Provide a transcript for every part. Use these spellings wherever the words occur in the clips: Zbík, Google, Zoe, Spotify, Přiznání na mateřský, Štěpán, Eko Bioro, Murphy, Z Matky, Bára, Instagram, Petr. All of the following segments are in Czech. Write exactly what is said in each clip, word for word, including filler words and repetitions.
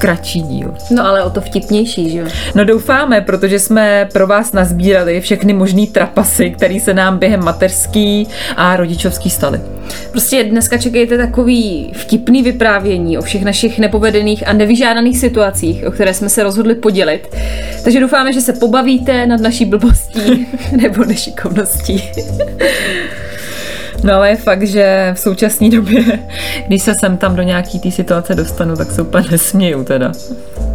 kratší díl. No ale o to vtipnější, že jo? No doufáme, protože jsme pro vás nazbírali všechny možný trapasy, které se nám během mateřský a rodičovský staly. Prostě dneska čekejte takový vtipný vyprávění o všech našich nepovedených a nevyžádaných situacích, o které jsme se rozhodli podělit. Takže doufáme, že se pobavíte nad naší blbostí nebo nešikovností. No ale je fakt, že v současné době, když se sem tam do nějaký té situace dostanu, tak se úplně nesměju teda.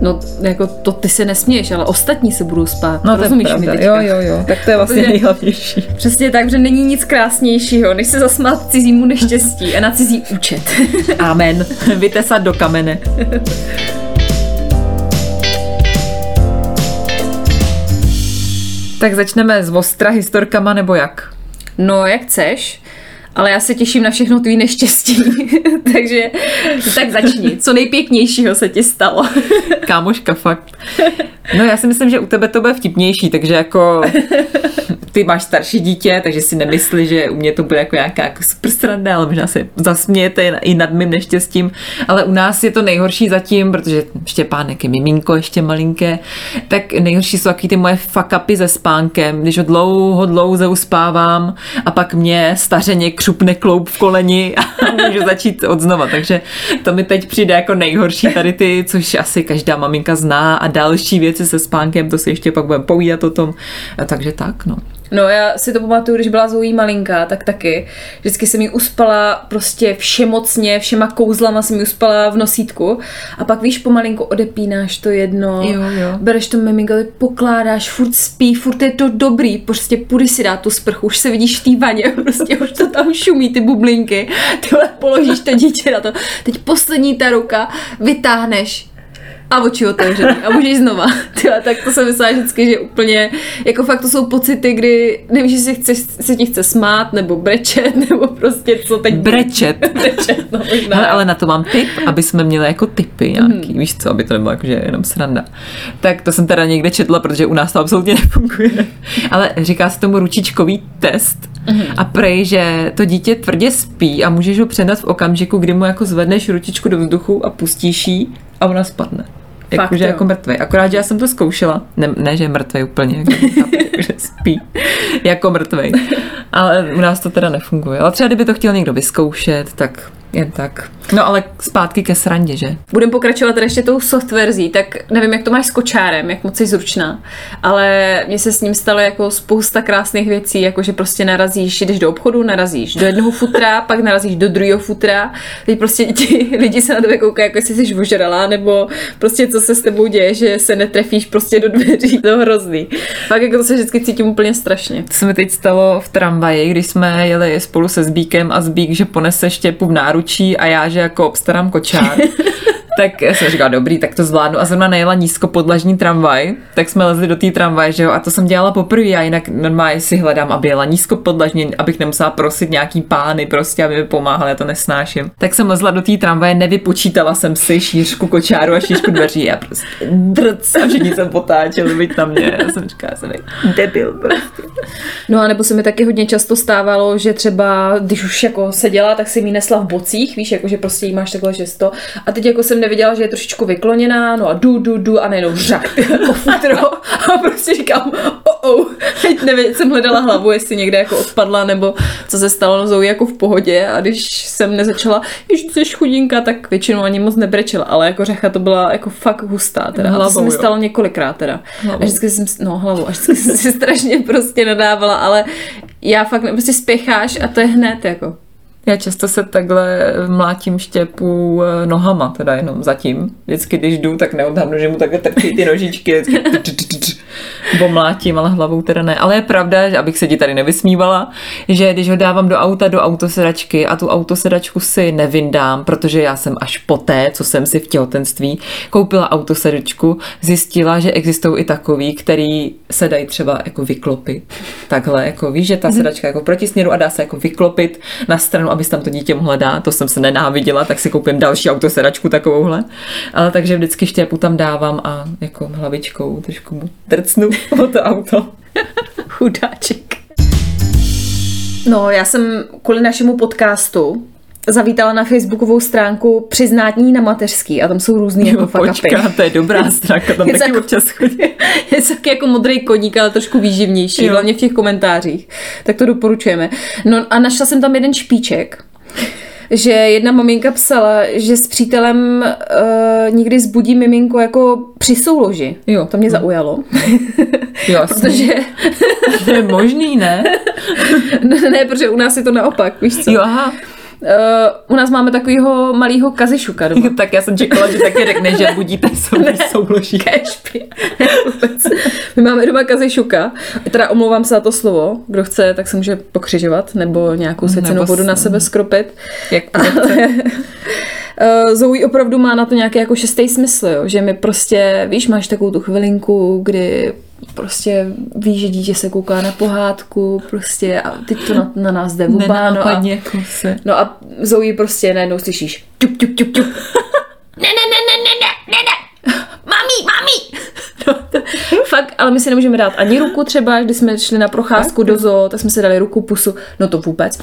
No jako to ty se nesměješ, ale ostatní se budou spát. No to rozumíš mi teďka. Jo, jo, jo, tak to je vlastně nejhlavnější. Přesně tak, že není nic krásnějšího, než se zasmát cizímu neštěstí a na cizí účet. Amen. Vytesat do kamene. Tak začneme z ostra historkama nebo jak? No jak chceš. Ale já se těším na všechno tvý neštěstí, takže tak začni. Co nejpěknějšího se ti stalo? Kámoška, fakt. No já si myslím, že u tebe to bude vtipnější, takže jako ty máš starší dítě, takže si nemysli, že u mě to bude jako nějaká jako super sranda, ale možná se zasmějete i nad mým neštěstím, ale u nás je to nejhorší zatím, protože Štěpánek je miminko ještě malinké, tak nejhorší jsou taky ty moje fuck-upy se spánkem, když ho dlouho, dlouze uspávám a pak mě stařeně křupne kloup v koleni a můžu začít odznova, takže to mi teď přijde jako nejhorší tady ty, což asi každá maminka zná a další věci se spánkem, to si ještě pak budeme povídat o tom, takže tak, no. No já si to pamatuju, když byla Zoe malinká, tak taky. Vždycky jsem ji uspala prostě všemocně, všema kouzlama jsem ji uspala v nosítku. A pak víš, pomalinko odepínáš to jedno, jo, jo. Bereš to miminko, ty pokládáš, furt spí, furt je to dobrý, prostě půjdeš si dát tu sprchu, už se vidíš v té vaně, prostě už to tam šumí, ty bublinky. Tyhle položíš to dítě na to. Teď poslední ta ruka, vytáhneš. A oči otevřený. A můžeš znova. Tyhle, tak to jsem myslela vždycky, že úplně, jako fakt to jsou pocity, kdy nevíš, jestli chceš, se ti chce smát, nebo brečet, nebo prostě co teď. Brečet. brečet no, možná. Hele, ale na to mám tip, aby jsme měli jako tipy nějaký, mm. víš co, aby to nebylo jakože jenom sranda. Tak to jsem teda někde četla, protože u nás to absolutně nefunguje. Ale říká se tomu ručičkový test. Mm. A prej, že to dítě tvrdě spí a můžeš ho předat v okamžiku, kdy mu jako zvedneš ručičku do vzduchu a pustíš ji a ona spadne. Jakože jako mrtvej. Akorát, že já jsem to zkoušela. Ne, ne že je mrtvej úplně. Jako, že spí. Jako mrtvej. Ale u nás to teda nefunguje. Ale třeba, kdyby to chtěl někdo vyzkoušet, tak jen tak. No ale zpátky ke srandě, že? Budeme pokračovat teda ještě tou soft verzí, tak nevím, jak to máš s kočárem, jak moc jsi zručná, ale mně se s ním stalo jako spousta krásných věcí, jako že prostě narazíš, jdeš do obchodu, narazíš do jednoho futra, pak narazíš do druhého futra, teď prostě ti lidi se na tebe koukají, jako jestli jsi ožralá, nebo prostě co se s tebou děje, že se netrefíš prostě do dveří, to je hrozný. Pak jako to se vždycky cítím úplně strašně. To se mi teď stalo v tramvaji, když jsme jeli spolu se Zbíkem a Zbík, že ponese Štěpu v náručí a já, že jako obstarám kočár, tak jsem říkala, dobrý, tak to zvládnu a zrovna najela nízkopodlažní tramvaj, tak jsme lezli do té tramvaje, že jo, a to jsem dělala poprvé a jinak normálně si hledám, aby jela nízkopodlažní, abych nemusela prosit nějaký pány prostě, aby mi pomáhali, já to nesnáším. Tak jsem lezla do té tramvaje, nevypočítala jsem si šířku kočáru a šířku dveří a prostě drc a všichni jsem potáčeli, byť na mě, já jsem říkala, jsem debil prostě. No a nebo se mi taky hodně často stávalo, že třeba, když už jako seděla, tak si mi nesla v bocích, víš, jakože prostě jí máš takhle žesto a teď jako jsem neviděla, že je trošičku vykloněná, no a du, du, du a nejenom řak, jako futro a prostě říkám, oh, oh, teď nevím, jsem hledala hlavu, jestli někde jako odpadla, nebo co se stalo, Zoe jako v pohodě a když jsem nezačala, jež jsi chudinka, tak většinou ani moc nebrečela, ale jako řecha to byla jako fakt hustá teda, hlavou, a to se mi stalo několikrát teda. Hlavou. A vždycky jsem, no hlavou, a vždycky jsem si strašně prostě nadávala, ale já fakt, prostě spěcháš a to je hned jako. Já často se takhle mlátím Štěpu nohama, teda jenom zatím. Vždycky, když jdu, tak neodhadnu, že mu takhle trčí ty nožičky. bomlátím, ale hlavou teda ne. Ale je pravda, že, abych se ti tady nevysmívala, že když ho dávám do auta, do autosedačky a tu autosedačku si nevyndám, protože já jsem až poté, co jsem si v těhotenství koupila autosedačku, zjistila, že existují i takový, který se dají třeba jako vyklopit. Takhle, jako víš, že ta sedačka jako proti směru a dá se jako vyklopit na stranu, abys tam to dítě mohla dát. To jsem se nenáviděla, tak si koupím další autosedačku takovouhle. Ale takže vždycky Štěpu tam dávám a jako hlavičkou trošku mu trcnu o to auto. Chudáček. No, já jsem kvůli našemu podcastu zavítala na facebookovou stránku Přiznání na mateřský a tam jsou různý jako fuck-upy. Počká, to je dobrá stránka, tam taky občas chodí. Je taky jako modrý koník, ale trošku výživnější, jo. Hlavně v těch komentářích. Tak to doporučujeme. No a našla jsem tam jeden špíček, že jedna maminka psala, že s přítelem uh, někdy zbudí miminko jako při souloži. Jo. To mě zaujalo. Jo, protože... To je možný, ne? No, ne, protože u nás je to naopak, víš co? Jo, aha. Uh, u nás máme takového malého kazišuka. Doma. Tak já jsem čekala, že taky řekne, že budíte souloží. Kešpy. My máme doma kazišuka. Teda omlouvám se za to slovo. Kdo chce, tak se může pokřižovat nebo nějakou svěcenou vodu na sebe skropit. Jak chce. Zoe opravdu má na to nějaký jako šestý smysl, jo? Že mi prostě, víš, máš takovou tu chvilinku, kdy prostě víš, že dítě se kouká na pohádku, prostě a teď to na, na nás jde vůbá, no a, no a Zoe prostě najednou slyšíš ťup, ťup, ťup, ťup. Ne, ne, ne, ne, ne, ne, ne, ne, mami, mami. No, to, fakt, ale my si nemůžeme dát ani ruku třeba, když jsme šli na procházku do zoo, tak jsme si dali ruku, pusu, no to vůbec.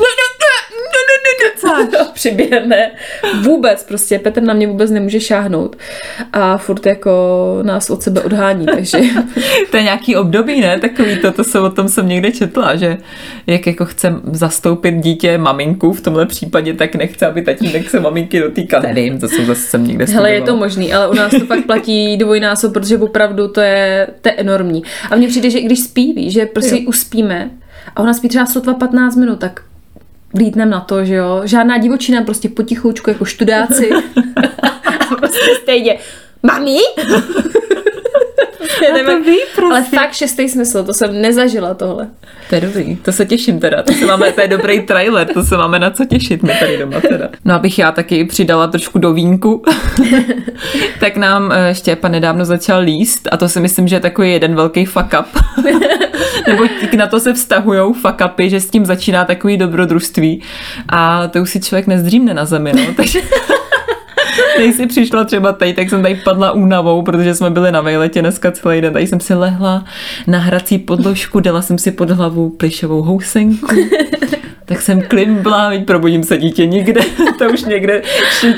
Přiběhne. Vůbec prostě. Petr na mě vůbec nemůže šáhnout. A furt jako nás od sebe odhání, takže... To je nějaký období, ne? Takový to, to se o tom jsem někde četla, že jak jako chce zastoupit dítě maminku, v tomhle případě tak nechce, aby tatínek se maminky dotýkal. Nevím, to jsem zase jsem někde studovala. Hele, je to možný, ale u nás to pak platí dvojnásob, protože opravdu to je, to je enormní. A mně přijde, že i když spí, že prostě jo. Uspíme a ona spí třeba sotva patnáct minut, tak vlítnem na to, že jo. Žádná divočina, prostě potichoučku, jako študáci. A prostě stejně, mami? To ví, prostě. Ale fakt šestý smysl, to jsem nezažila tohle. To je dobrý, to se těším teda, to, se máme, to je dobrý trailer, to se máme na co těšit my tady doma teda. No abych já taky přidala trošku do vínku, tak nám Štěpa nedávno začal líst a to si myslím, že je takový jeden velký fuck up. Nebo na to se vztahujou fuck upy, že s tím začíná takový dobrodružství a to už si člověk nezdřímne na zemi, no, takže... Když jsi přišla třeba tady, tak jsem tady padla únavou, protože jsme byli na vejletě dneska celý den. Tady jsem si lehla na hrací podložku, dala jsem si pod hlavu plišovou housenku. Tak jsem klimbla, veď probudím se dítě nikde. To už někde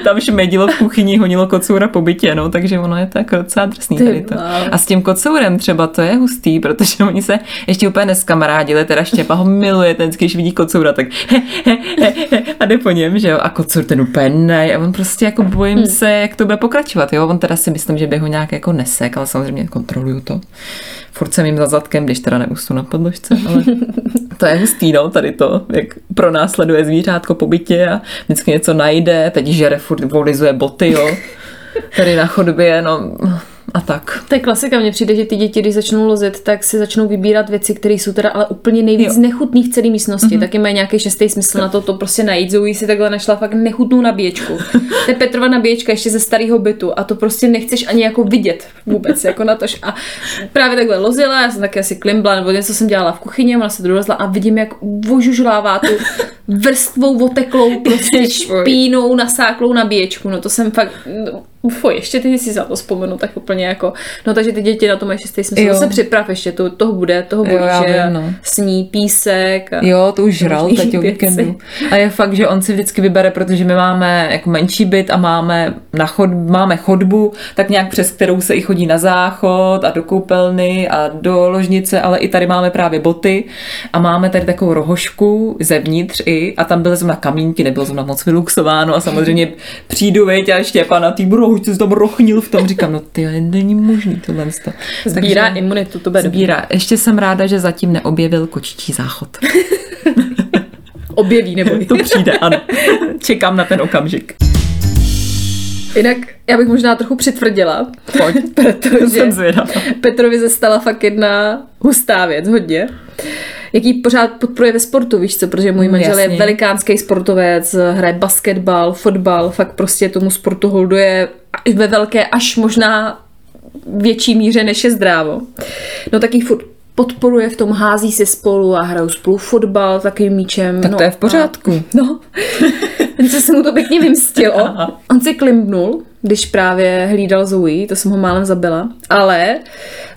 tam šmedilo v kuchyni, honilo kocoura po bytě, no, takže ono je tak docela drsný tady to. A s tím kocourem třeba to je hustý, protože oni se ještě úplně neskamarádili, teda Štěpa ho miluje, ten když vidí kocoura, tak he, he, he, he, a jde po něm, že jo, a kocour ten úplně nej, a on prostě jako bojím hmm. se, jak to bude pokračovat, jo, on teda si myslím, že by ho nějak jako nesek, ale samozřejmě kontroluju to. Furt jsem jim za zadkem, když teda neusnu na podložce, ale to je hustý, no, tady to, jak pronásleduje zvířátko po bytě a vždycky něco najde, teď žere furt, volizuje boty, jo, tady na chodbě, no a tak. To je klasika, mně přijde, že ty děti, když začnou lozit, tak si začnou vybírat věci, které jsou teda ale úplně nejvíc jo. nechutný v celé místnosti, mm-hmm. taky mají nějaký šestý smysl na to, to prostě najít. Zoe si takhle našla fakt nechutnou nabíječku. To je Petrova nabíječka ještě ze starého bytu a to prostě nechceš ani jako vidět vůbec, jako na to. A právě takhle lozila, já jsem taky asi klimbla, nebo něco jsem dělala v kuchyni, ona se dolezla a vidím, jak vožužlává tu vrstvou oteklou prostě špínou nasáklou nabíječku. No to jsem fakt Ufoj, ještě teď si za to vzpomenu, tak úplně jako, no takže ty děti na to mají šestý smysl, to se připrav ještě, to, toho bude, toho bojí, že no. Sní písek. A jo, to už žral teď o víkendu. A je fakt, že on si vždycky vybere, protože my máme jako menší byt a máme, na chod, máme chodbu, tak nějak přes kterou se i chodí na záchod a do koupelny a do ložnice, ale i tady máme právě boty a máme tady takovou rohošku zevnitř i a tam byly zrovna kamínky, nebylo zrovna moc vyluxováno a samozřejmě přijdu, viď, a Štěpán na týbru už se tam rochnil v tom, říkám, no ty, není možný tohle. Sbírá takže, imunitu, to bude sbírá. Dobrý. Ještě jsem ráda, že zatím neobjevil kočičí záchod. Objeví, nebo to přijde, ano. Čekám na ten okamžik. Jinak já bych možná trochu přitvrdila. Pojď, protože jsem zvědavá. Petrovi se stala fakt jedna hustá věc, hodně. Jaký pořád podporuje ve sportu, víš co, protože můj manžel Jasně. je velikánský sportovec, hraje basketbal, fotbal, fakt prostě tomu sportu holduje ve velké až možná větší míře, než je zdrávo. No taky furt podporuje v tom, hází se spolu a hrajou spolu fotbal takovým míčem. Tak no, to je v pořádku. A, no, co se mu to pěkně vymstilo. Aha. On se klimbnul, když právě hlídal Zoe, to jsem ho málem zabila, ale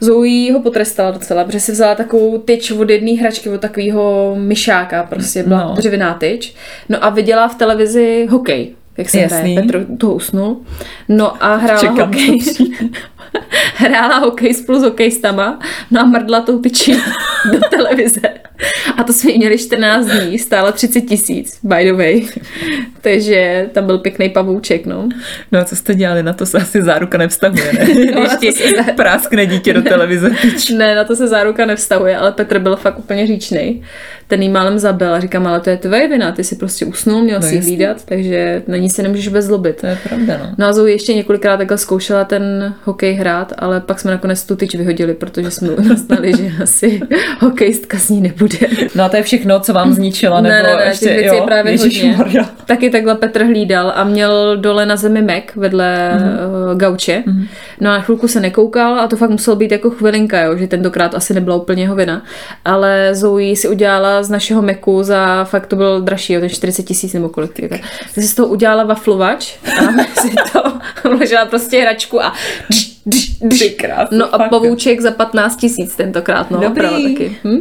Zoe ho potrestala docela, protože si vzala takovou tyč od jedné hračky, od takového myšáka, prostě byla no. dřevěná tyč, no a viděla v televizi hokej, jak se hraje, Petr toho usnul, no a hrála Čekám, hokej. Hrála hokej spolu s hokejistama, no a mrdla tou tyčí do televize. A to jsme měli čtrnáct dní, stála třicet tisíc, by the way. Takže tam byl pěkný pavouček, no. No a co jste dělali? Na to se asi záruka nevztahuje, ne? No, když ti se... práskne dítě do ne, televize. Ne, na to se záruka nevztahuje, ale Petr byl fakt úplně říčnej. Ten jí málem zabil a říkám, ale to je tvoje vina, ty si prostě usnul, měl no si hlídat, takže na ní se nemůžeš bez zlobit. To je pravda, no. No a Zoe ještě několikrát takhle zkoušela ten hokej hrát, ale pak jsme nakonec tu tyč vyhodili, protože jsme naznali, že asi hokejistka s ní nebude. No a to je všechno, co vám zničila, nebo ne, ne, ne, ještě, těch jo, je právě hodně. Morja. Taky takhle Petr hlídal a měl dole na zemi Mac vedle mm-hmm. gauče. Mm-hmm. No a na chvilku se nekoukal a to fakt muselo být jako chvilinka, jo, že tentokrát asi nebyla úplně jeho vina. Ale Zoe si udělala z našeho Macu za, fakt to byl dražší, jo, ten čtyřicet tisíc nebo kolik. Tak si z toho udělala waflovač a si to vložila prostě hračku a třikrát. No a pavouček za patnáct tisíc tentokrát, no opravdu taky. Hm?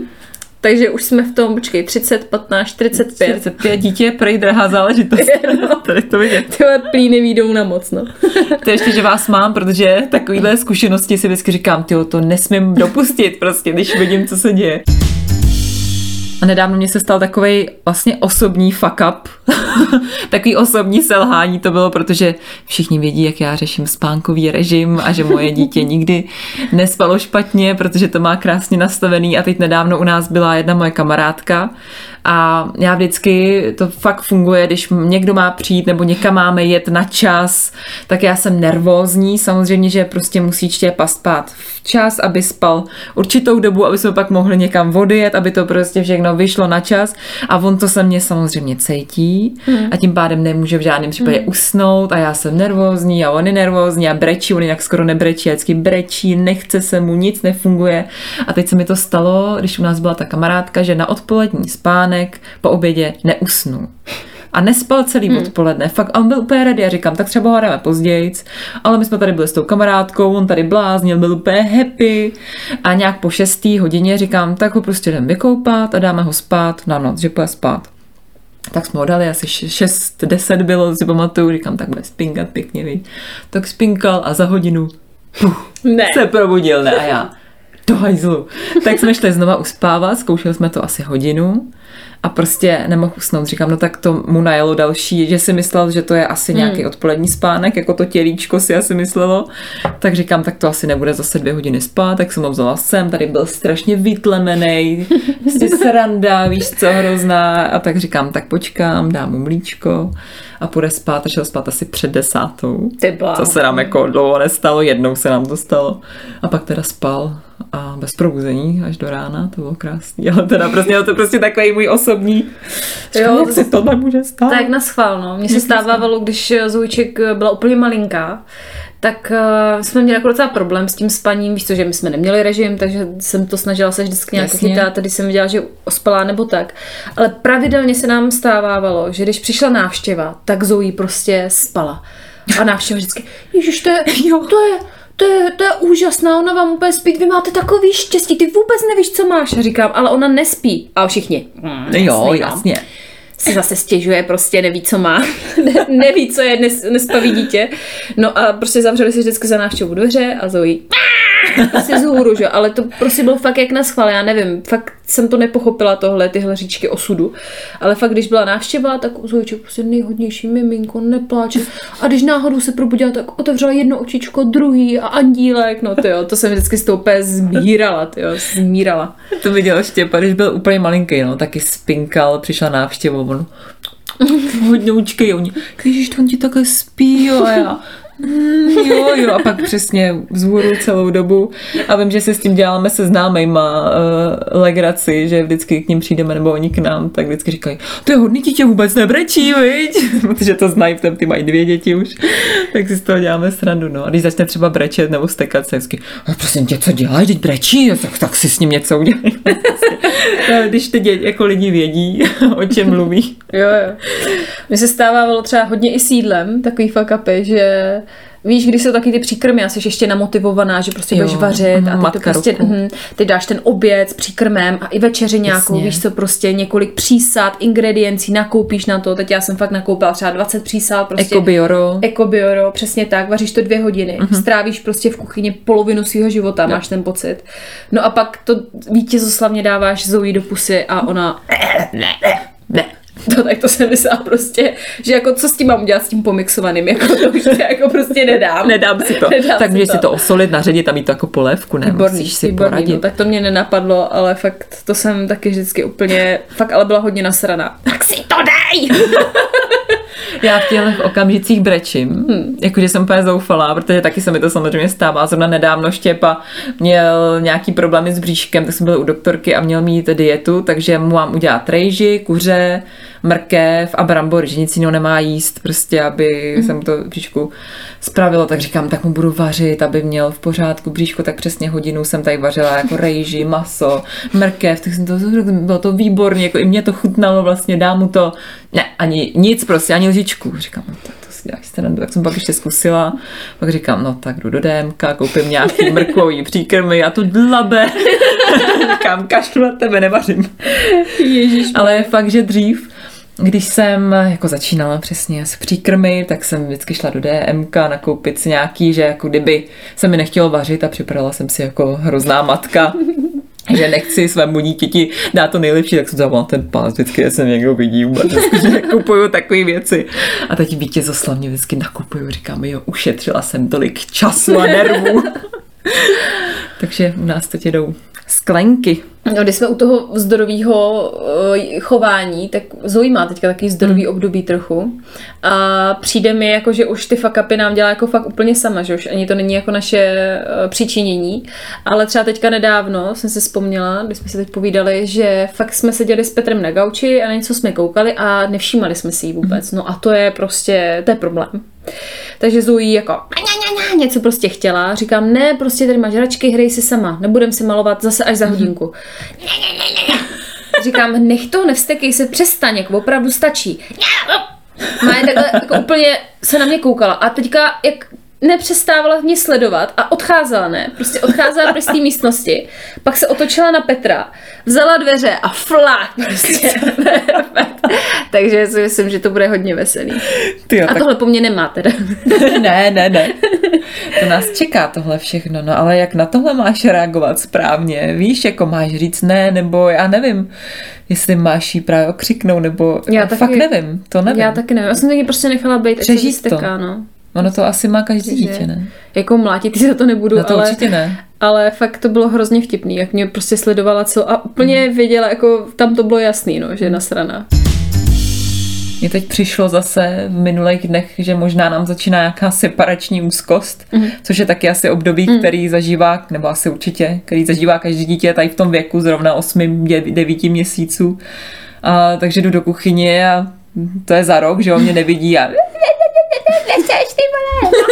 Takže už jsme v tom, počkej, třicet, patnáct, čtyřicet pět. čtyřicet pět, dítě je prej drahá záležitost. No. Tady to vidět. Tyhle plíny výjdou na moc, no. To ještě, že vás mám, protože takovýhle zkušenosti si vždycky říkám, tyjo, to nesmím dopustit prostě, když vidím, co se děje. A nedávno mě se stal takovej vlastně osobní fuck up. Takový osobní selhání to bylo, protože všichni vědí, jak já řeším spánkový režim a že moje dítě nikdy nespalo špatně, protože to má krásně nastavený a teď nedávno u nás byla jedna moje kamarádka a já vždycky, to fakt funguje, když někdo má přijít nebo někam máme jet na čas, tak já jsem nervózní, samozřejmě, že prostě musí Štěpa spát včas, aby spal určitou dobu, aby jsme pak mohli někam odjet, aby to prostě všechno vyšlo na čas a on to se mě samozřejmě cejtí hmm. a tím pádem nemůže v žádném případě hmm. usnout a já jsem nervózní a on je nervózní a brečí, on jinak skoro nebrečí, a vždycky brečí, nechce se mu, nic nefunguje a teď se mi to stalo, když u nás byla ta kamarádka, že na odpolední spán po obědě neusnul. A nespal celý hmm. odpoledne. Fakt, a on byl úplně ready. Já říkám, tak třeba ho dáme pozdějc, ale my jsme tady byli s tou kamarádkou, on tady bláznil, byl úplně happy. A nějak po šestý hodině říkám, tak ho prostě jdeme vykoupat a dáme ho spát na noc, že půjde spát. Tak jsme ho dali, asi šest deset bylo, si pamatuju, říkám, tak bude spinkat pěkně, víc. Tak spinkal a za hodinu puch, ne. se probudil, ne? A já, do hajzlu. Tak jsme šli znova uspávat, zkoušeli jsme to asi hodinu. A prostě nemohl usnout. Říkám, no tak to mu najelo další, že si myslel, že to je asi nějaký hmm. odpolední spánek, jako to tělíčko si asi myslelo. Tak říkám, tak to asi nebude zase dvě hodiny spát, tak jsem ho vzala sem, tady byl strašně vytlemenej, prostě sranda, víš co, hrozná. A tak říkám, tak počkám, dám mu mlíčko a půjde spát a šel spát asi před desátou. To se nám jako dlouho nestalo, jednou se nám to stalo. A pak teda spal a bez probuzení až do rána, to bylo krásný. Ale teda prostě, ale to prostě takový můj osobní. Říkám, jo, si tohle může stát. Tak na schválno. Mně se stávalo, když Zouček byla úplně malinká, tak uh, jsme měli jako docela problém s tím spaním, víš co, že my jsme neměli režim, takže jsem to snažila se vždycky nějak chytat, tady jsem viděla, že ospalá nebo tak. Ale pravidelně se nám stávávalo, že když přišla návštěva, tak Zoe prostě spala. A návštěva vždycky, ježiš, to je, to je, To je, to je úžasná, ona vám úplně spí, vy máte takový štěstí, ty vůbec nevíš, co máš. A říkám, ale ona nespí. A všichni. Mm, jo, jasně. Se zase stěžuje, prostě neví, co má. Ne, neví, co je, nes, nespaví dítě. No a prostě zavřeli se vždycky za návštěvu dveře a Zoe. Asi zhůru, že? Ale to prostě bylo fakt jak na schvál, já nevím, fakt jsem to nepochopila tohle, tyhle říčky osudu, ale fakt když byla návštěva, tak Zojček prostě nejhodnější miminko, nepláče a když náhodou se probudila, tak otevřela jedno očičko, druhý a andílek, no tyjo, to jsem vždycky s tou pés zmírala, tyjo, zmírala. To viděla Štěpa, když byl úplně malinký, no, taky spinkal, přišla návštěva, on hodně učkej, oni, když to on ti takhle spí, jo, a já... Mm, jo, jo, a pak přesně vzhůru celou dobu. A vím, že si s tím děláme se známejma uh, legraci, že vždycky k ním přijdeme nebo oni k nám, tak vždycky říkají, to je hodný dítě, vůbec nebrečí, viď? Protože to znají, tam ty mají dvě děti už, tak si z toho děláme srandu. No. A když začne třeba brečet nebo stekat, se vždycky, no prosím tě, co děláš, teď brečí, tak, tak si s ním něco udělej. Když ty děti, jako lidi vědí, o čem mluví. Jo, jo. Mně se stávalo třeba hodně i s jídlem, takový fuck upy, že víš, když jsou taky ty příkrmy, já jsi ještě namotivovaná, že prostě budeš vařit a ty, prostě, mm, ty dáš ten oběd s příkrmem a i večeři nějakou, jasně, víš co, prostě několik přísad, ingrediencí, nakoupíš na to, teď já jsem fakt nakoupila třeba dvacet přísad, prostě. Eko Bioro. Eko Bioro, přesně tak, vaříš to dvě hodiny, mm-hmm. strávíš prostě v kuchyni polovinu svého života, no. Máš ten pocit. No a pak to vítězoslavně dáváš Zoe do pusy a ona ne. To, tak to jsem myslela prostě, že jako co s tím mám udělat s tím pomixovaným, jako to už jako prostě nedám. Nedám si to. Nedám tak si můžeš to. si to osolit, naředit a mít to jako polévku, ne? Výborný, musíš si výborný, poradit. No, tak to mě nenapadlo, ale fakt to jsem taky vždycky úplně, fakt ale byla hodně nasraná. Tak si to dej! Já v těchto okamžicích brečím, hmm. jakože jsem úplně zoufalá, protože taky se mi to samozřejmě stává. Zrovna nedávno Štěpa měl nějaký problémy s bříškem, tak jsem byla u doktorky a měl mít dietu, takže mu mám udělat rejži, kuře, mrkev a brambory, že nic jiného nemá jíst, prostě, aby hmm. jsem to bříšku spravilo. Tak říkám, tak mu budu vařit, aby měl v pořádku bříško, tak přesně hodinu jsem tady vařila jako rejži, maso, mrkev, tak jsem to, bylo to výborně, jako i mě to chutnalo, vlastně dám mu to, ne, ani nic prostě, ani lžičku. Říkám, no tak to si děláš srandu. Tak jsem pak ještě zkusila, pak říkám, no tak jdu do D M ka, koupím nějaký mrklový příkrmy a tu dlabe. Říkám, kašlu na tebe, nevařím. Ježiš. Ale je fakt, že dřív, když jsem jako začínala přesně s příkrmy, tak jsem vždycky šla do D M ka nakoupit si nějaký, že jako kdyby se mi nechtělo vařit a připravila jsem si jako hrozná matka, že nechci svému dítěti dát to nejlepší, tak jsem zavolala ten pás, vždycky jsem někdo vidí, že kupuju takové věci. A teď vítězoslavně vždycky nakupuju, říkám, jo, ušetřila jsem tolik času a nervů. Takže u nás teď jdou sklenky. No, když jsme u toho vzdorového chování, tak Zoe má teďka takový vzdorový hmm. období trochu a přijde mi jako, že už ty fuck upy nám dělá jako fakt úplně sama, že už ani to není jako naše přičinění, ale třeba teďka nedávno jsem si vzpomněla, když jsme si teď povídali, že fakt jsme seděli s Petrem na gauči a na něco jsme koukali a nevšímali jsme si ji vůbec, no a to je prostě, to je problém. Takže Zoe jako něco prostě chtěla, říkám, ne, prostě tady máš hračky, hrej si sama, nebudem si malovat zase až za hodinku. Ne, ne, ne, ne. Říkám, nech to, nevstekej se, přestaň, jako opravdu stačí. Má je takhle, jako úplně se na mě koukala a teďka jak nepřestávala mě sledovat a odcházela, ne, prostě odcházela z té místnosti, pak se otočila na Petra, vzala dveře a flák prostě. Takže si myslím, že to bude hodně veselý. Tyjo, a tak tohle po mně nemá teda. Ne, ne, ne. To nás čeká tohle všechno, no ale jak na tohle máš reagovat správně, víš, jako máš říct ne, nebo já nevím, jestli máš jí právě okřiknout, nebo já taky, fakt nevím, to nevím. Já taky nevím, já jsem taky prostě nechala být, až se vysteká, no. Ono to asi má každý dítě, ne? Jako mlátit za to nebudu, no to ale, určitě ne. Ale fakt to bylo hrozně vtipný, jak mě prostě sledovala co a úplně mm. věděla, jako tam to bylo jasný, no, že je nasraná. Mně teď přišlo zase v minulých dnech, že možná nám začíná nějaká separační úzkost, mm. což je taky asi období, mm. který zažívá, nebo asi určitě, který zažívá každý dítě tady v tom věku zrovna osm devět měsíců. A, takže jdu do kuchyně a to je za rok, že on mě nevidí a nechceš, ty vole.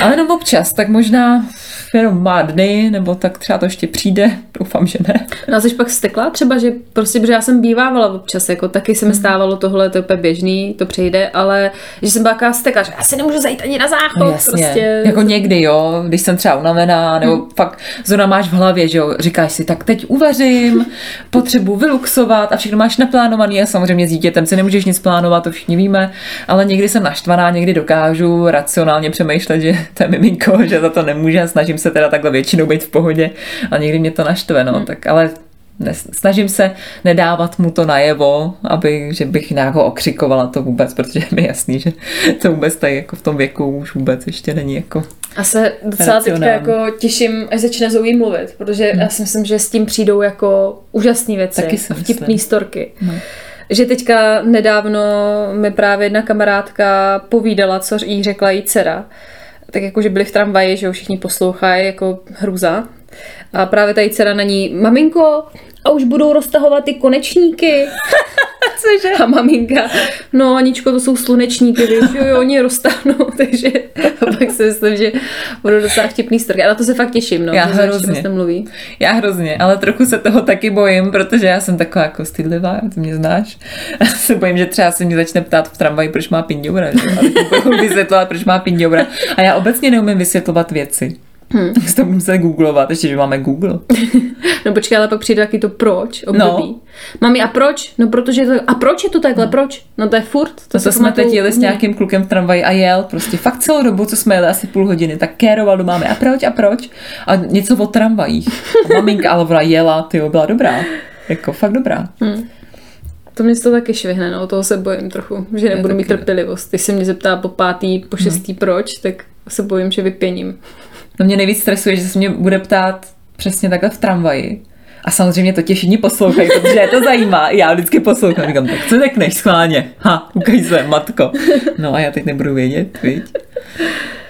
Ale jenom občas, tak možná jenom má dny, nebo tak třeba to ještě přijde, doufám, že ne. No a jsi pak vztekla třeba, že prostě, protože já jsem bývávala občas, jako taky se mi stávalo tohle, to je úplně běžný, to přejde, ale že jsem byla taká vztekla, že já se nemůžu zajít ani na záchod. No jasně, prostě. Jako někdy, jo, když jsem třeba unavená, nebo hmm. pak zrovna máš v hlavě, že jo, říkáš si, tak teď uvařím, potřebuji vyluxovat a všechno máš naplánovaný a samozřejmě s dítětem se nemůžeš nic plánovat, to všichni víme, ale někdy jsem naštvaná, někdy dokážu racionálně přemýšlet, že to je miminko, že za to nemůže, snažím se teda takhle většinou být v pohodě a někdy mě to naštve, no, hmm. tak ale snažím se nedávat mu to najevo, aby, že bych nějak ho okřikovala to vůbec, protože je mi jasný, že to vůbec tady jako v tom věku už vůbec ještě není jako. A se docela teďka jako těším, až začne Zoe mluvit, protože hmm. já si myslím, že s tím přijdou jako úžasný věci, vtipný storky. Hmm. že teďka nedávno mi právě jedna kamarádka povídala, co jí řekla její dcera. Tak jako, že byli v tramvaji, že ho všichni poslouchají, jako hrůza. A právě ta její dcera na ní, maminko, a už budou roztahovat ty konečníky. Cože? A maminka, no Aničko, to jsou slunečníky, víš, jo, jo, oni roztahnou, takže a pak si myslím, že budou docela vtipný strk. Ale to se fakt těším, no. Já hrozně. Mluví. Já hrozně, ale trochu se toho taky bojím, protože já jsem taková jako stydlivá, ty mě znáš. Já se bojím, že třeba se mě začne ptát v tramvaji, proč má pindoura, že? A teď budu vysvětlovat, proč má pindoura. A já obecně neumím vysvětlovat věci. Hmm. S to musím se googlovat, ještě, že máme Google. No počkej, ale pak přijde taky to proč období. No. Mami, a proč? No protože to, a proč je to takhle, no. Proč? No to je furt. To, no to jsme teď jeli s nějakým klukem v tramvaji a jel prostě fakt celou dobu, co jsme jeli asi půl hodiny, tak kéroval do máme a proč a proč? A něco o tramvajích. A maminka ale byla jela, tyjo, byla dobrá. Jako fakt dobrá. Hmm. To mě to taky švihne, no, toho se bojím trochu, že nebudu mít trpělivost. Když se mě zeptá po pátý, po šestý hmm. proč, tak se bojím, že vypěním. To mě nejvíc stresuje, že se mě bude ptát přesně takhle v tramvaji. A samozřejmě to tě všichni poslouchají, protože je to zajímá. Já vždycky poslouchám, říkám, tak co řekneš schválně? Ha, ukaž se, matko. No a já teď nebudu vědět, viď?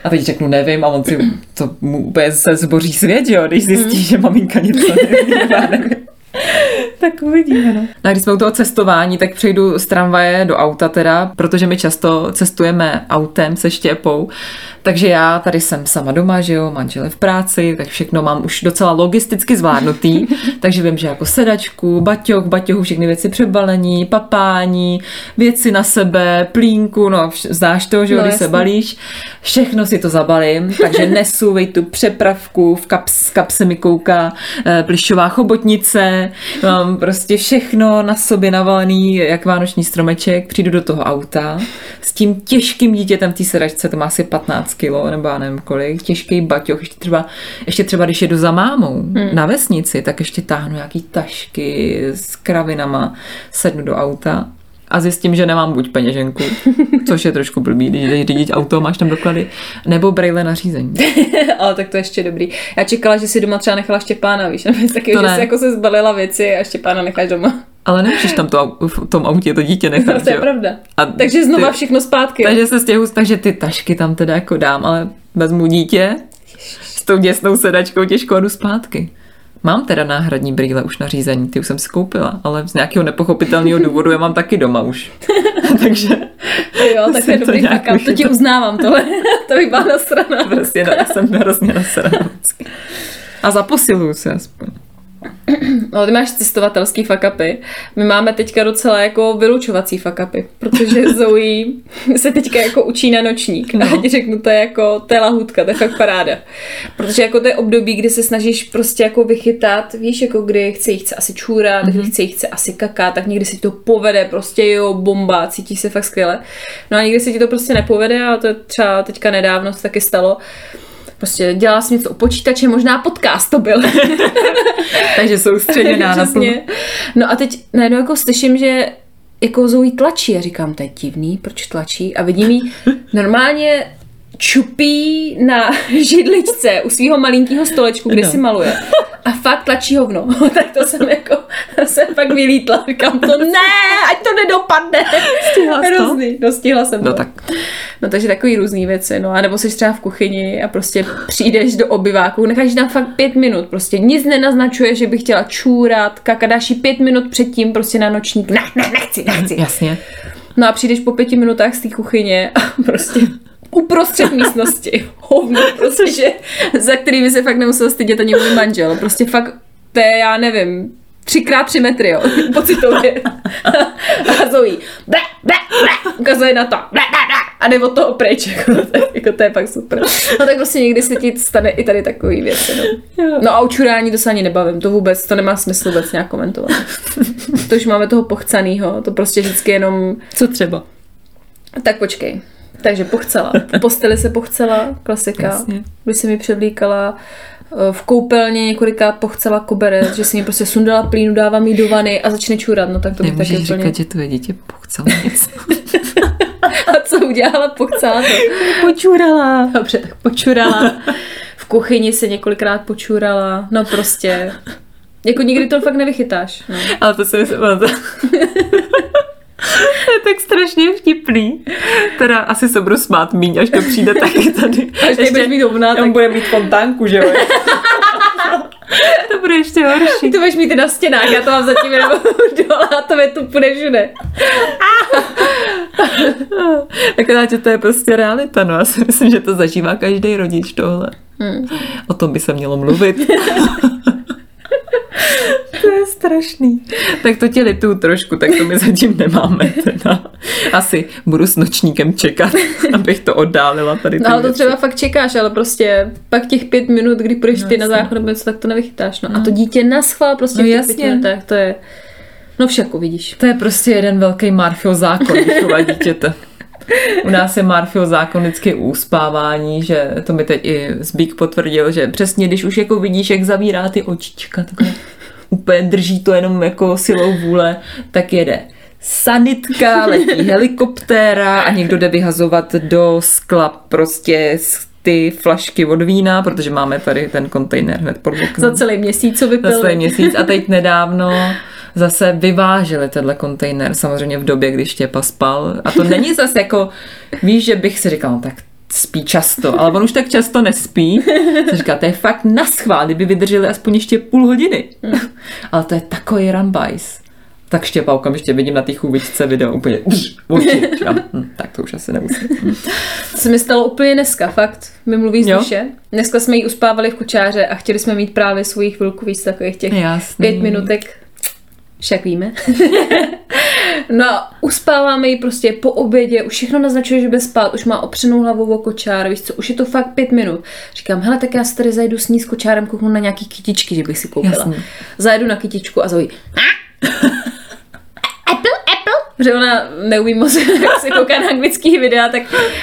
A teď řeknu, nevím, a on si to mu úplně se zboří svět, jo, když zjistí, mm. že maminka něco neví. Tak uvidíme, no. A když jsme u toho cestování, tak přejdu z tramvaje do auta teda, protože my často cestujeme autem se Štěpou, takže já tady jsem sama doma, že jo, manžel je v práci, tak všechno mám už docela logisticky zvládnutý, takže vím, že jako sedačku, baťoch, baťohu, všechny věci přebalení, papání, věci na sebe, plínku, no znáš to, že jo, no, když jasný. Se balíš, všechno si to zabalím, takže nesu, vej tu přepravku, v kaps, kapse mi kouká plišová chobotnice, mám prostě všechno na sobě navalený, jak vánoční stromeček, přijdu do toho auta s tím těžkým dítětem v té sedačce, to má asi patnáct kilo, nebo já nevím kolik, těžký baťoch, ještě třeba, ještě třeba když jedu za mámou hmm. na vesnici, tak ještě táhnu nějaký tašky s kravinama, sednu do auta a zjistím, že nemám buď peněženku, což je trošku blbý, když jdeš řídit auto, máš tam doklady, nebo brejle na řízení. Ale tak to ještě dobrý. Já čekala, že si doma třeba nechala Štěpána, víš, nebo taky, že jsi jako se zbalila věci a Štěpána necháš doma. Ale nemůžeš tam to, v tom autě to dítě nechat. No, to je pravda. A takže znova ty, všechno zpátky. Takže se stěhu, takže ty tašky tam teda jako dám, ale vezmu dítě s tou děsnou sedačkou těžko jdu zpátky. Mám teda náhradní brýle už na řízení, ty už jsem si koupila, ale z nějakého nepochopitelného důvodu já mám taky doma už. Takže... Jo, tak to je dobrý fakám, to ti uznávám tohle, to bych byla nasraná. Prostě já jsem hrozně nasraná. A zaposiluju se aspoň. No, ty máš cestovatelský fakapy. My máme teďka docela jako vylučovací fakapy, protože Zoe se teďka jako učí na nočník. No. A já ti řeknu, to je jako, to je lahůdka, to je fakt paráda. Protože jako to je období, kdy se snažíš prostě jako vychytat, víš, jako kdy chce jí chce asi čůrat, mm-hmm. kdy chce jí chce asi kakat, tak někdy se ti to povede, prostě jo, bomba, cítíš se fakt skvěle. No a někdy se ti to prostě nepovede a to třeba teďka nedávno se taky stalo. Prostě dělala jsem něco u počítače, možná podcast to byl. Takže soustředěná na to. No a teď najednou jako slyším, že jako Zoe tlačí a říkám, to je divný, proč tlačí? A vidím jí normálně čupí na židličce u svého malinkého stolečku, kde no. si maluje. A fakt tlačí hovno. Tak to jsem jako, jsem fakt vylítla. Říkám to, ne, ať to nedopadne. Stihla jsem to? No, stihla jsem no, to. Tak. No takže takový různý věci, no. A nebo jsi třeba v kuchyni a prostě přijdeš do obyváku, necháš tam fakt pět minut, prostě nic nenaznačuje, že bych chtěla čůrat, kaka, dáš jí pět minut předtím prostě na nočník. Ne, ne, nechci, nechci. Jasně. No a přijdeš po pěti minutách z té kuchyně a prostě... uprostřed místnosti. Hovno, prostě, že, za kterými se fakt nemusel stydět ani můj manžel. Prostě fakt, to je, já nevím, třikrát tři metry, jo, pocitově. A Zoe, ble, ble, ble, ukazuje na to, ble, ble, ble, a nebo toho pryč, jako, jako to je fakt super. No tak prostě někdy se ti stane i tady takový věci, no. No a o čurání to se ani nebavím, to vůbec, to nemá smysl vůbec nějak komentovat. To už máme toho pochcanýho, to prostě vždycky jenom... Co třeba? Tak počkej. Takže pochcela. V posteli se pochcela, klasika. Jasně. Když se mi převlíkala. V koupelně několikrát pochcela koberec, že si mi prostě sundala plínu, dávám jí do vany a začne čůrat. No tak to bych taky úplně... říkat, že tvoje dítě pochcela něco. A co udělala? Pochcela to. Počůrala. Dobře, tak počůrala. V kuchyni se několikrát počůrala. No prostě. Jako nikdy to fakt nevychytáš. No. Ale to se... To je tak strašně vtipný. Teda asi se budu smát míň, až to přijde taky tady. Až budeš mít hovná, tak bude mít fontánku, že jo? To bude ještě horší. To budeš mít na stěnách, já to mám zatím jenom dole a to mě tu půjde všude. Akorát, že to je prostě realita, no. Já si myslím, že to zažívá každý rodič tohle. Hmm. O tom by se mělo mluvit. To je strašný. Tak to tě lituju trošku, tak to my zatím nemáme. Teda. Asi budu s nočníkem čekat, abych to oddálila tady. No ale to třeba fakt čekáš, ale prostě pak těch pět minut, kdy půjdeš no, ty jasný. Na záchod, tak to nevychytáš. No. No. A to dítě naschvál prostě no, v těch pět minutách. To je, no však uvidíš. To je prostě jeden velký Murphyho zákon, vychová dítěte. U nás je Murphyho zákon vždycky uspávání, že to mi teď i Zbík potvrdil, že přesně když už jako vidíš, jak zavírá ty očička, takhle úplně drží to jenom jako silou vůle, tak jede sanitka, letí helikoptéra a někdo jde vyhazovat do skla prostě ty flašky od vína, protože máme tady ten kontejner hned pod oknem. Za celý měsíc, co vypili. Za celý měsíc a teď nedávno zase vyváželi tenhle kontejner, samozřejmě v době, když Štěpa spal. A to není zase jako, víš, že bych si říkala, tak spí často, ale on už tak často nespí. Se říká, to je fakt naschvál, kdyby vydrželi aspoň ještě půl hodiny. Mm. Ale to je takový rambajs. Tak Štěpa okamžitě vidím na té chůvičce video úplně oči. Hm, tak to už asi nemusím. Hm. To se mi stalo úplně dneska, fakt. My mluví z duše. Dneska jsme ji uspávali v kočáře a chtěli jsme mít právě svůj chvilku víc takových těch Jasný. pět minutek. Však víme. No uspáváme ji prostě po obědě, už všechno naznačuje, že bude spát, už má opřenou hlavu o kočár, víš co, už je to fakt pět minut. Říkám, hele, tak já se tady zajdu s ní s kočárem, kouknu na nějaký kytičky, že bych si koupila. Jasně. Zajdu na kytičku a Zoe. Apple, apple? Protože ona neumí moc, jak se kouká na anglických videa, tak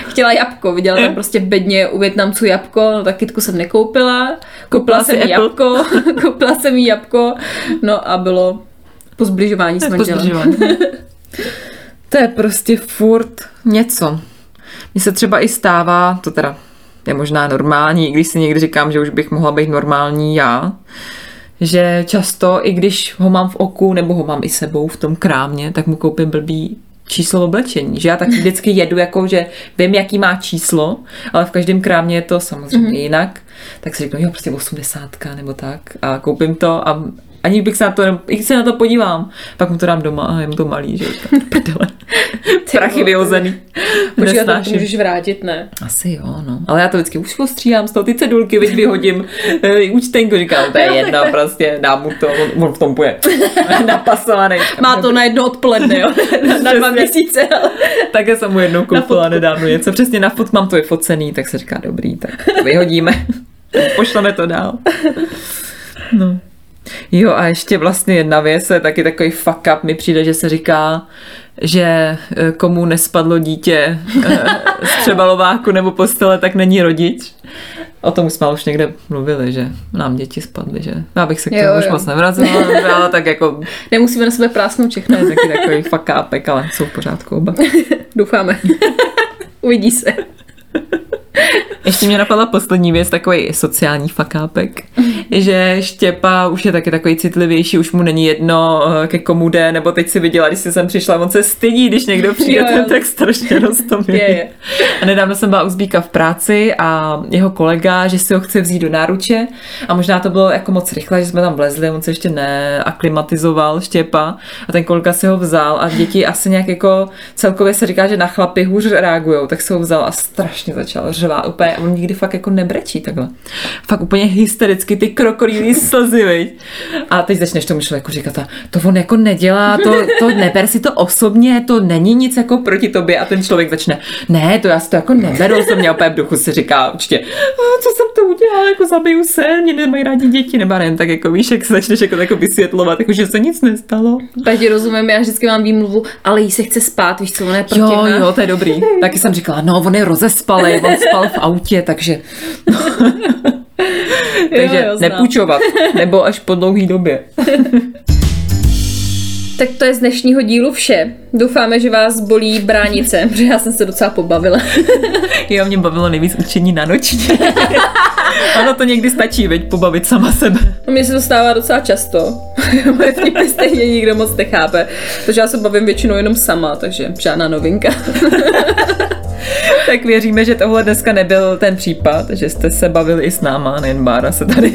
chtěla jabko, viděla tam prostě bedně u Větnamců jabko, no tak kytku jsem nekoupila, koupila jsem jabko, koupila jsem jí jabko, no a bylo... Po zbližování s manželem. To je prostě furt něco. Mně se třeba i stává, to teda je možná normální, i když si někdy říkám, že už bych mohla být normální já, že často, i když ho mám v oku, nebo ho mám i sebou v tom krámě, tak mu koupím blbý číslo oblečení. Že já tak vždycky jedu, jako že vím, jaký má číslo, ale v každém krámě je to samozřejmě mm-hmm. jinak. Tak si řeknu, jo, prostě osmdesátka nebo tak a koupím to a ani bych se na to, i se na to podívám. Pak mu to dám doma a jemu to malý, že? Prdele. Prachy vyhozený. Počkej, to můžeš vrátit, ne? Asi jo, no. Ale já to vždycky už postříhám z toho, ty cedulky, veď vyhodím účtenku, říkám, to je jedno, prostě dám mu to, on, on v tom půjde. Napasovaný. Má to na jedno odpoledne, jo? Na dva měsíce. Také jsem mu jednou koupila nedávno něco. Přesně na fotku, mám to vyfocený, tak se říká, dobrý, tak vyhodíme. Pošleme to dál. No. Jo a ještě vlastně jedna věc, je taky takový fuck up, mi přijde, že se říká, že komu nespadlo dítě z přebalováku nebo postele, tak není rodič. O tom jsme už někde mluvili, že nám děti spadly, že já bych se k tomu už moc nevrazila, ale tak jako... Nemusíme na sebe prásnout všechno. To je taky takový fuck upek, ale jsou v pořádku oba. Doufáme. Uvidí se. Ještě mě napadla poslední věc, takový sociální fakápek, že Štěpa už je taky takový citlivější, už mu není jedno, ke komu jde, nebo teď si viděla, když jsi sem přišla, on se stydí, když někdo přijde, jo, ten tak strašně roztomilý. Je, je. A nedávno jsem byla u Zbíka v práci a jeho kolega, že si ho chce vzít do náruče a možná to bylo jako moc rychle, že jsme tam vlezli, on se ještě neaklimatizoval, Štěpa, a ten kolega si ho vzal a děti asi nějak jako celkově se říká, že na chlapy hůř reagujou, tak si ho vzal a strašně začal řvát úplně. A on nikdy fakt jako nebrečí takhle. Fakt úplně hystericky ty krokodýlí slzy, viď? A teď začneš tomu člověku říkat, a to on jako nedělá, to, to neber si to osobně, to není nic jako proti tobě. A ten člověk začne, ne, to já si to jako neberu osobně, opět v duchu si říká určitě, co jsem to udělal, jako zabiju se, mě nemají rádi děti, nebo nevím, tak jako víš, jak se začneš jako, jako vysvětlovat, jako že se nic nestalo. Takže rozumím, já vždycky mám výmluvu, ale jí se chce spát, víš co, on je proti. Jo, jo, to je dobrý. Taky jsem říkala, no, on je rozespalý, on spal v autě, takže... takže jo, jo, nepůjčovat, nebo až po dlouhý době. Tak to je z dnešního dílu vše. Doufáme, že vás bolí bránice, protože já jsem se docela pobavila. Jo, mě bavilo nejvíc učení na noční. Ano, to někdy stačí, veď, pobavit sama sebe. No, mně se to stává docela často. Moje vtipy stejně nikdo moc nechápe, protože já se bavím většinou jenom sama, takže žádná novinka. Tak věříme, že tohle dneska nebyl ten případ, že jste se bavili i s náma, nejen Bára se tady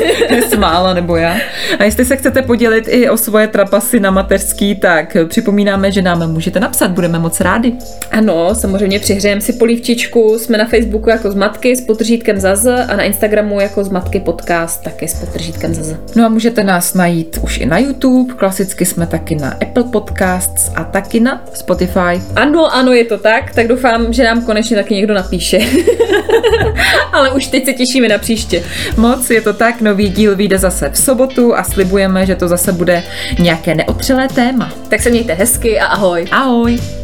smála, nebo já. A jestli se chcete podělit i o svoje trapasy na mateřský, tak připomínáme, že nám můžete napsat, budeme moc rádi. Ano, samozřejmě přihřejeme si polívčičku, jsme na Facebooku jako Z Matky s potržítkem zaz a na Instagramu jako Z Matky podcast taky s potržítkem zaz. No a můžete nás najít už i na YouTube, klasicky jsme taky na Apple Podcasts a taky na Spotify. Ano, ano, je to tak, tak doufám, že nám konečně taky někdo napíše. Ale už teď se těšíme na příště. Moc, je to tak, nový díl vyjde zase v sobotu a slibujeme, že to zase bude nějaké neotřelé téma. Tak se mějte hezky a ahoj. Ahoj.